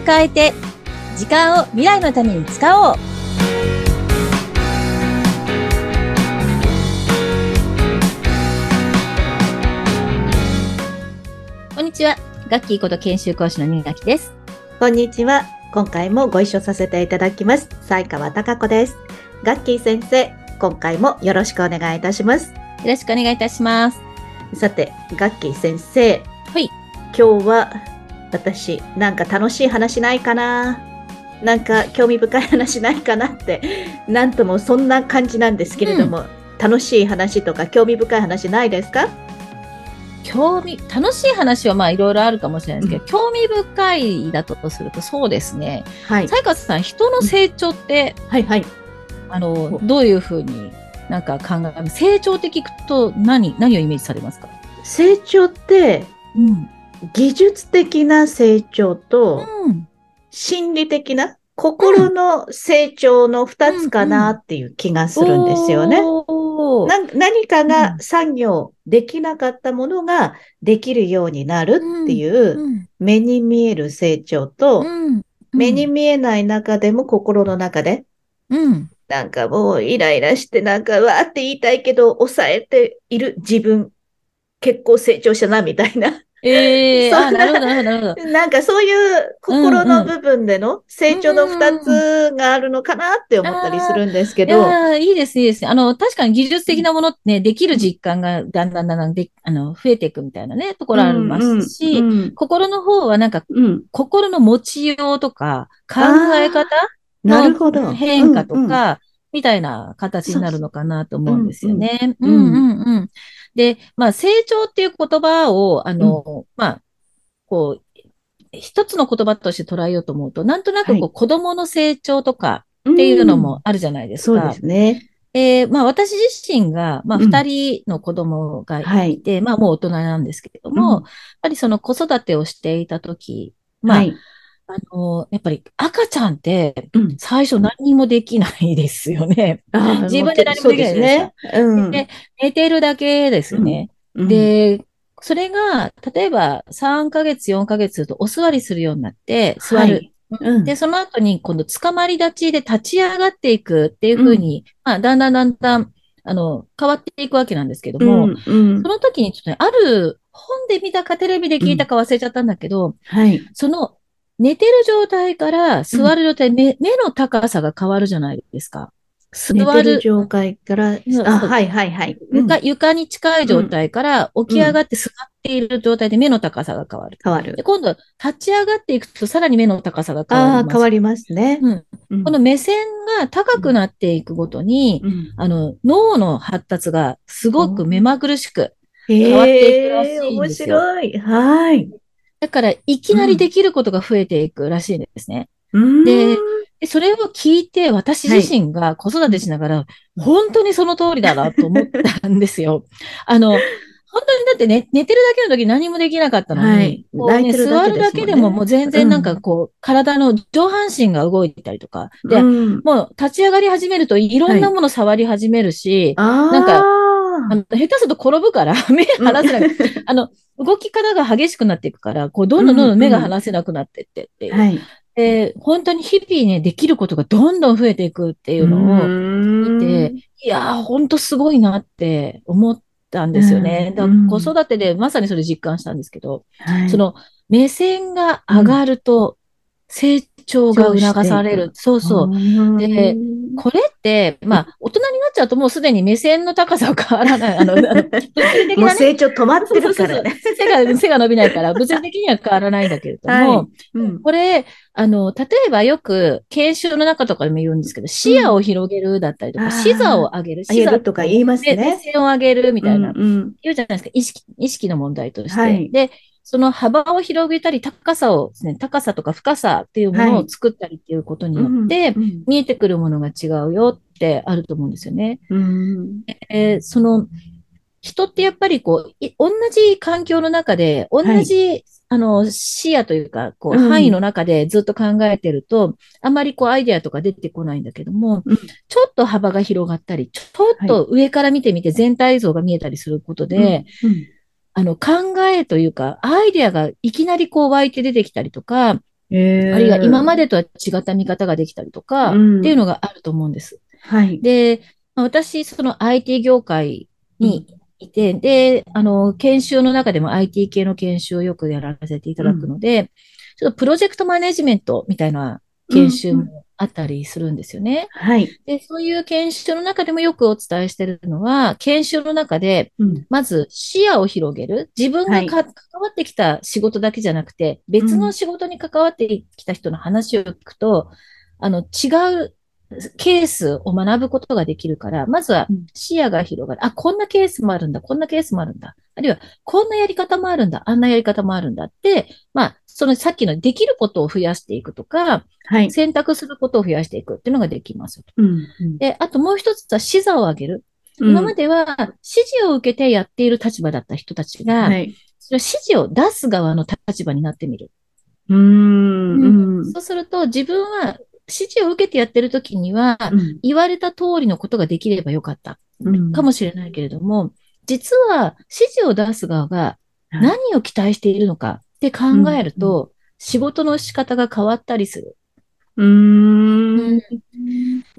を変えて時間を未来のために使おう。こんにちは、ガッキーこと研修講師の新垣です。こんにちは、今回もご一緒させていただきます才川貴子です。ガッキー先生、今回もよろしくお願いいたします。よろしくお願いいたします。さて、ガッキー先生、はい、今日は私なんか楽しい話ないかな、なんか興味深い話ないかなってなんともそんな感じなんですけれども、楽しい話とか興味深い話ないですか？楽しい話はまあいろいろあるかもしれないですけど、興味深いだとするとそうですね、はい、才川さん、人の成長って、はいはい、どういうふうになんか考え、成長って聞くと何をイメージされますか？成長って、技術的な成長と、心理的な心の成長の2つかなっていう気がするんですよね。何かが作業できなかったものができるようになるっていう目に見える成長と、目に見えない中でも心の中で、なんかもうイライラしてなんかわーって言いたいけど抑えている自分、結構成長したなみたいな。なんかそういう心の部分での成長の2つがあるのかなって思ったりするんですけど。いいです、いいです。確かに技術的なものってね、できる実感がだんだんだんだん増えていくみたいなね、ところありますし、心の方はなんか、心の持ちようとか、考え方の変化とか、みたいな形になるのかなと思うんですよね。で、まあ、成長っていう言葉を、まあ、こう、一つの言葉として捉えようと思うと、なんとなくこう、子供の成長とかっていうのもあるじゃないですか。そうですね。まあ、私自身が、まあ、2人の子供がいて、まあ、もう大人なんですけれども、やっぱりその子育てをしていたとき、まあ、やっぱり赤ちゃんって最初何もできないですよね。自分で何もできないですね。で、寝てるだけですよね。で、それが例えば3ヶ月4ヶ月するとお座りするようになって座る。で、その後に今度捕まり立ちで立ち上がっていくっていう風に、まあだんだんだんだん変わっていくわけなんですけども、その時にちょっとね、ある本で見たかテレビで聞いたか忘れちゃったんだけど、その寝てる状態から座る状態、目の高さが変わるじゃないですか。座る。寝てる状態から、床に近い状態から起き上がって座っている状態で目の高さが変わる。で、今度、立ち上がっていくとさらに目の高さが変わります。変わりますね。この目線が高くなっていくごとに、脳の発達がすごく目まぐるしく変わっていくらしいんですよ。面白い。はい。だから、いきなりできることが増えていくらしいんですね。で、それを聞いて、私自身が子育てしながら、本当にその通りだなと思ったんですよ。本当にだってね、寝てるだけの時何もできなかったのに、座るだけでももう全然なんかこう、体の上半身が動いてたりとか、で、もう立ち上がり始めるといろんなもの触り始めるし、なんか、下手すると転ぶから、目離せない。動き方が激しくなっていくから、こう、どんどん目が離せなくなってって、で、本当に日々ね、できることがどんどん増えていくっていうのを見て、いやー、本当すごいなって思ったんですよね。だから子育てでまさにそれ実感したんですけど、その、目線が上がると、成長が促される。そうそう。で、これって、まあ、大人になっちゃうともうすでに目線の高さは変わらない。もう成長止まってるからね。背が伸びないから、物理的には変わらないんだけれども、これ、例えばよく、研修の中とかでも言うんですけど、視野を広げるだったりとか、視座を上げる。視座とか言いますね。目線を上げるみたいな、言うじゃないですか。意識の問題として。で、その幅を広げたり、高さをですね、高さとか深さっていうものを作ったりっていうことによって、見えてくるものが違うよってあると思うんですよね。その、人ってやっぱりこう、同じ環境の中で、同じ、視野というか、こう、範囲の中でずっと考えてると、あまりこう、アイデアとか出てこないんだけども、ちょっと幅が広がったり、ちょっと上から見てみて全体像が見えたりすることで、考えというか、アイデアがいきなりこう湧いて出てきたりとか、あるいは今までとは違った見方ができたりとか、っていうのがあると思うんです。はい。で、私、その IT 業界にいて、で、研修の中でも IT 系の研修をよくやらせていただくので、ちょっとプロジェクトマネジメントみたいな研修もあったりするんですよね。はい。で、そういう研修の中でもよくお伝えしているのは、研修の中で、まず視野を広げる。自分が関わってきた仕事だけじゃなくて、別の仕事に関わってきた人の話を聞くと、違うケースを学ぶことができるから、まずは視野が広がる。あ、こんなケースもあるんだ、こんなケースもあるんだ。あるいは、こんなやり方もあるんだ、あんなやり方もあるんだって、まあ、そのさっきのできることを増やしていくとか、はい、選択することを増やしていくっていうのができます。で、あともう一つは視座を上げる。今までは指示を受けてやっている立場だった人たちが、それは指示を出す側の立場になってみる。そうすると自分は指示を受けてやってる時には、言われた通りのことができればよかったかもしれないけれども、実は指示を出す側が何を期待しているのかって考えると、仕事の仕方が変わったりする。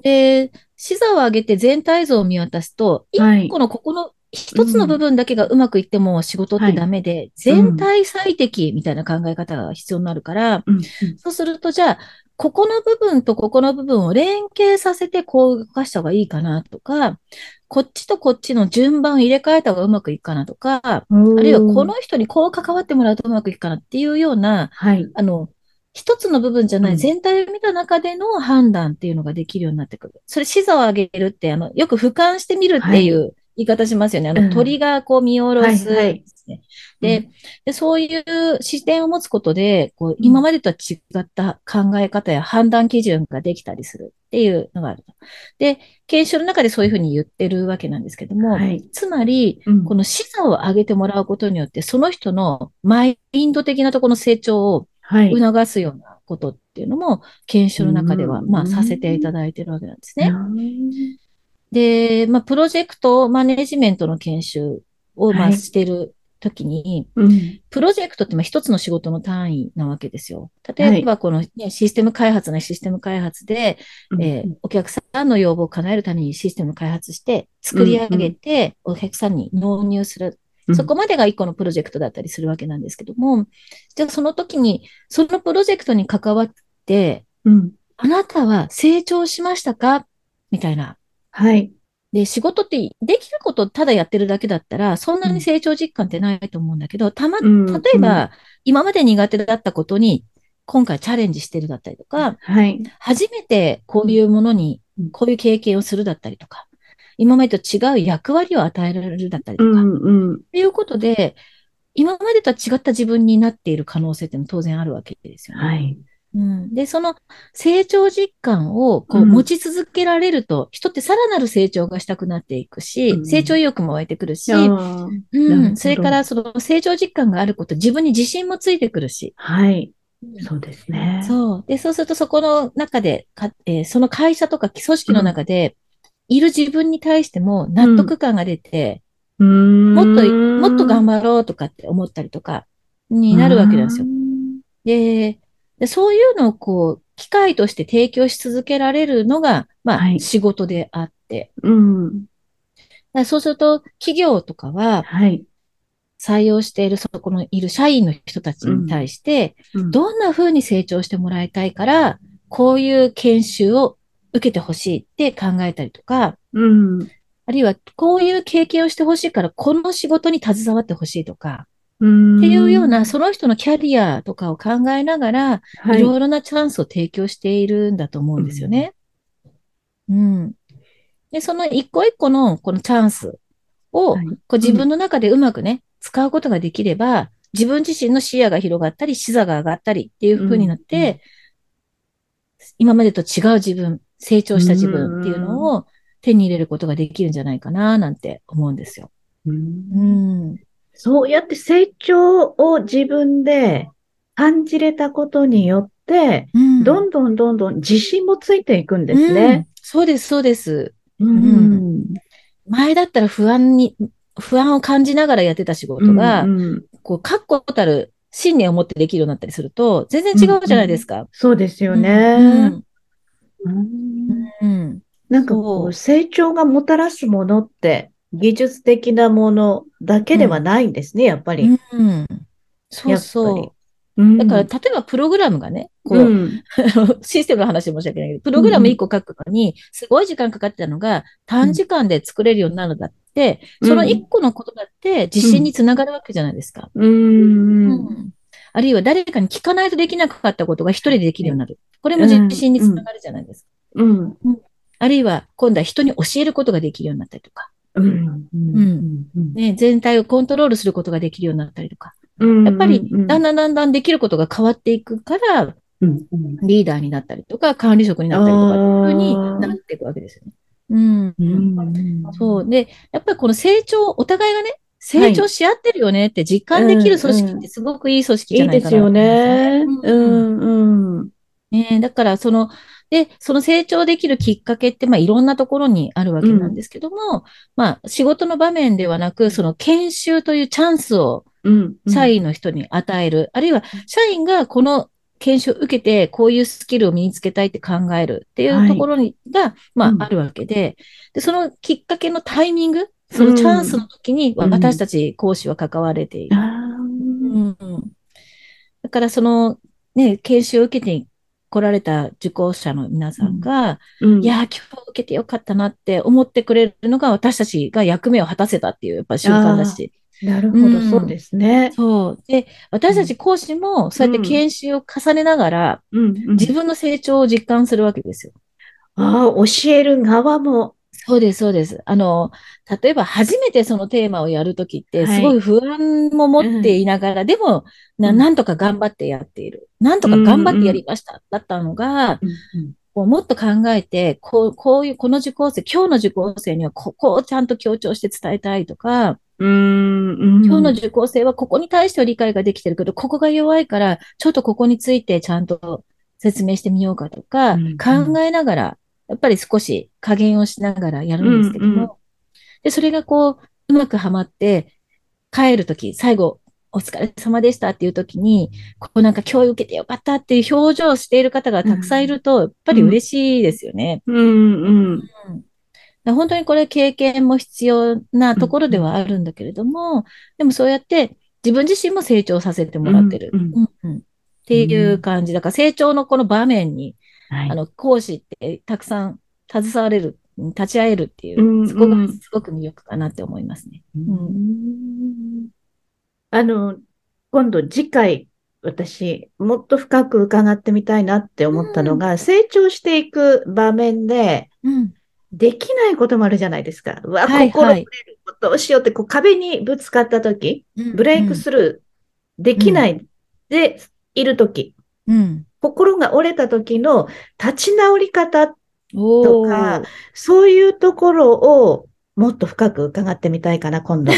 で、視座を上げて全体像を見渡すと、一個のここの一つの部分だけがうまくいっても仕事ってダメで、全体最適みたいな考え方が必要になるから、そうするとじゃあ、ここの部分とここの部分を連携させてこう動かした方がいいかなとか、こっちとこっちの順番を入れ替えた方がうまくいくかなとか、あるいはこの人にこう関わってもらうとうまくいくかなっていうような、一つの部分じゃない全体を見た中での判断っていうのができるようになってくる。それ視座を上げるって、よく俯瞰してみるっていう言い方しますよね。鳥がこう見下ろす。で、そういう視点を持つことで、こう今までとは違った考え方や判断基準ができたりするっていうのがある。で、研修の中でそういうふうに言ってるわけなんですけども、つまり、この視座を上げてもらうことによって、その人のマインド的なところの成長を促すようなことっていうのも、研修の中では、させていただいてるわけなんですね。で、プロジェクトマネジメントの研修を、してる時に、プロジェクトって一つの仕事の単位なわけですよ。例えば、この、システム開発なシステム開発で、お客さんの要望を叶えるためにシステム開発して、作り上げて、お客さんに納入する。そこまでが一個のプロジェクトだったりするわけなんですけども、じゃあその時に、そのプロジェクトに関わって、あなたは成長しましたかみたいな。で、仕事ってできることをただやってるだけだったら、そんなに成長実感ってないと思うんだけど、例えば、今まで苦手だったことに、今回チャレンジしてるだったりとか、初めてこういうものに、こういう経験をするだったりとか、今までと違う役割を与えられるだったりとか、っていうことで、今までとは違った自分になっている可能性っても当然あるわけですよね。で、その成長実感をこう持ち続けられると、人ってさらなる成長がしたくなっていくし、成長意欲も湧いてくるし、それからその成長実感があること、自分に自信もついてくるし。そうですね。で、そうするとそこの中で、その会社とか組織の中で、いる自分に対しても納得感が出て、もっと頑張ろうとかって思ったりとかになるわけなんですよ。で、そういうのをこう、機会として提供し続けられるのが、仕事であって。そうすると、企業とかは、採用している、そこのいる社員の人たちに対して、どんな風に成長してもらいたいから、こういう研修を受けてほしいって考えたりとか、あるいは、こういう経験をしてほしいから、この仕事に携わってほしいとか、っていうような、その人のキャリアとかを考えながら、いろいろなチャンスを提供しているんだと思うんですよね。で、その一個一個のこのチャンスを、こう自分の中でうまくね、使うことができれば、自分自身の視野が広がったり、視座が上がったりっていう風になって、今までと違う自分、成長した自分っていうのを手に入れることができるんじゃないかな、なんて思うんですよ。そうやって成長を自分で感じれたことによって、どんどん自信もついていくんですね。そうです。前だったら不安を感じながらやってた仕事が、こう確固たる信念を持ってできるようになったりすると、全然違うじゃないですか。うんうん、そうですよね。なんかこう、成長がもたらすものって、技術的なものだけではないんですね、やっぱり。うん、そうそう。だから、例えばプログラムがね、こう、システムの話申し訳ないけど、プログラム1個書くのに、すごい時間かかってたのが、短時間で作れるようになるんだって、その1個のことだって、自信につながるわけじゃないですか。あるいは誰かに聞かないとできなかったことが一人でできるようになる。これも自信につながるじゃないですか。あるいは、今度は人に教えることができるようになったりとか。全体をコントロールすることができるようになったりとか。やっぱり、だんだんできることが変わっていくから、リーダーになったりとか、管理職になったりとかっていうふうになっていくわけですよね。そう。で、やっぱりこの成長、お互いがね、成長し合ってるよねって実感できる組織ってすごくいい組織じゃないかなと思いますね。いいですよね。だから、その成長できるきっかけって、いろんなところにあるわけなんですけども、仕事の場面ではなく、その研修というチャンスを社員の人に与える。あるいは、社員がこの研修を受けて、こういうスキルを身につけたいって考えるっていうところが、あるわけで、そのきっかけのタイミング、そのチャンスの時に、私たち講師は関われている。だから、研修を受けて来られた受講者の皆さんが、いや、今日受けてよかったなって思ってくれるのが私たちが役目を果たせたっていうやっぱ瞬間だし。なるほど、そうですね。そう。で、私たち講師もそうやって研修を重ねながら、自分の成長を実感するわけですよ。教える側も。そうです、そうです。例えば初めてそのテーマをやるときって、すごい不安も持っていながら、でもなんとか頑張ってやっている。なんとか頑張ってやりました。だったのが、もっと考えて、この受講生、今日の受講生にはここをちゃんと強調して伝えたいとか、今日の受講生はここに対しては理解ができてるけど、ここが弱いから、ちょっとここについてちゃんと説明してみようかとか、考えながら、やっぱり少し加減をしながらやるんですけども、で、それがうまくはまって、帰るとき、最後、お疲れ様でしたっていうときに、なんか今日受けてよかったっていう表情をしている方がたくさんいると、やっぱり嬉しいですよね。本当にこれ経験も必要なところではあるんだけれども、でもそうやって自分自身も成長させてもらってる。っていう感じ。だから成長のこの場面に、講師ってたくさん携われる、立ち会えるっていう、そこがすごく魅力かなって思いますね。今度次回、私、もっと深く伺ってみたいなって思ったのが、成長していく場面で、できないこともあるじゃないですか。心折れることをしようって、壁にぶつかったとき、ブレイクスルーできないでいるとき、心が折れた時の立ち直り方とか、そういうところをもっと深く伺ってみたいかな、今度。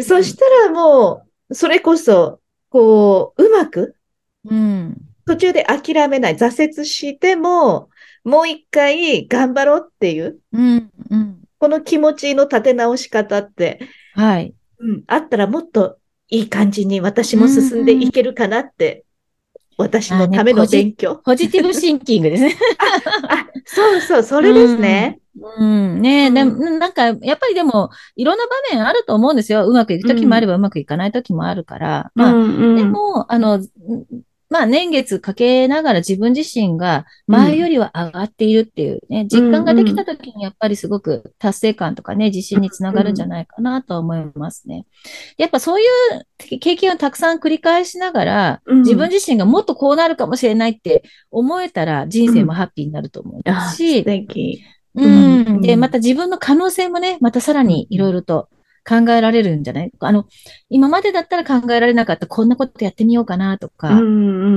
そしたらもう、それこそ、うまく、途中で諦めない、挫折しても、もう一回頑張ろうっていう、この気持ちの立て直し方って、あったらもっと、いい感じに私も進んでいけるかなって、私のための勉強。ポジティブシンキングですね。そうそう、それですね。なんか、やっぱりでも、いろんな場面あると思うんですよ。うまくいくときもあれば、うまくいかないときもあるから。でも、年月かけながら自分自身が前よりは上がっているっていうね、実感ができたときにやっぱりすごく達成感とかね、自信につながるんじゃないかなと思いますね。やっぱそういう経験をたくさん繰り返しながら、自分自身がもっとこうなるかもしれないって思えたら人生もハッピーになると思うし、で、また自分の可能性もね、またさらにいろいろと考えられるんじゃない？今までだったら考えられなかった、こんなことやってみようかなとか、って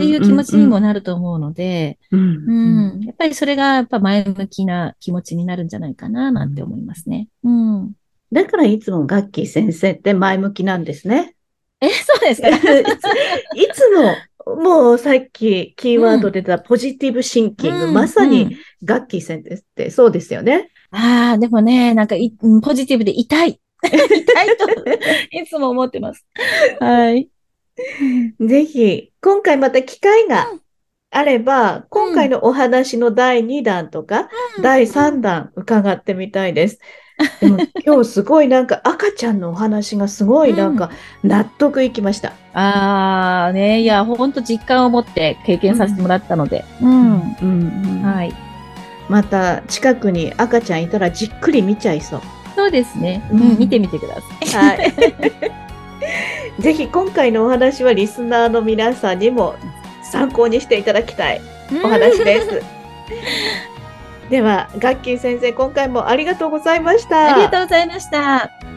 いう気持ちにもなると思うので、やっぱりそれがやっぱ前向きな気持ちになるんじゃないかな、なんて思いますね。だからいつもガッキー先生って前向きなんですね。そうですか？いつも。もうさっきキーワードで出たポジティブシンキング、まさにガッキー先生ってそうですよね。でもね、なんかポジティブでいたいったいといつも思ってます。はい。ぜひ、今回また機会があれば、今回のお話の第2弾とか、第3弾伺ってみたいです。でも今日すごいなんか赤ちゃんのお話がすごいなんか納得いきました。ああね、いや本当実感を持って経験させてもらったので、はい。また近くに赤ちゃんいたらじっくり見ちゃいそう。そうですね。見てみてください。はい。ぜひ今回のお話はリスナーの皆さんにも参考にしていただきたいお話です。では、ガッキー先生、今回もありがとうございました。ありがとうございました。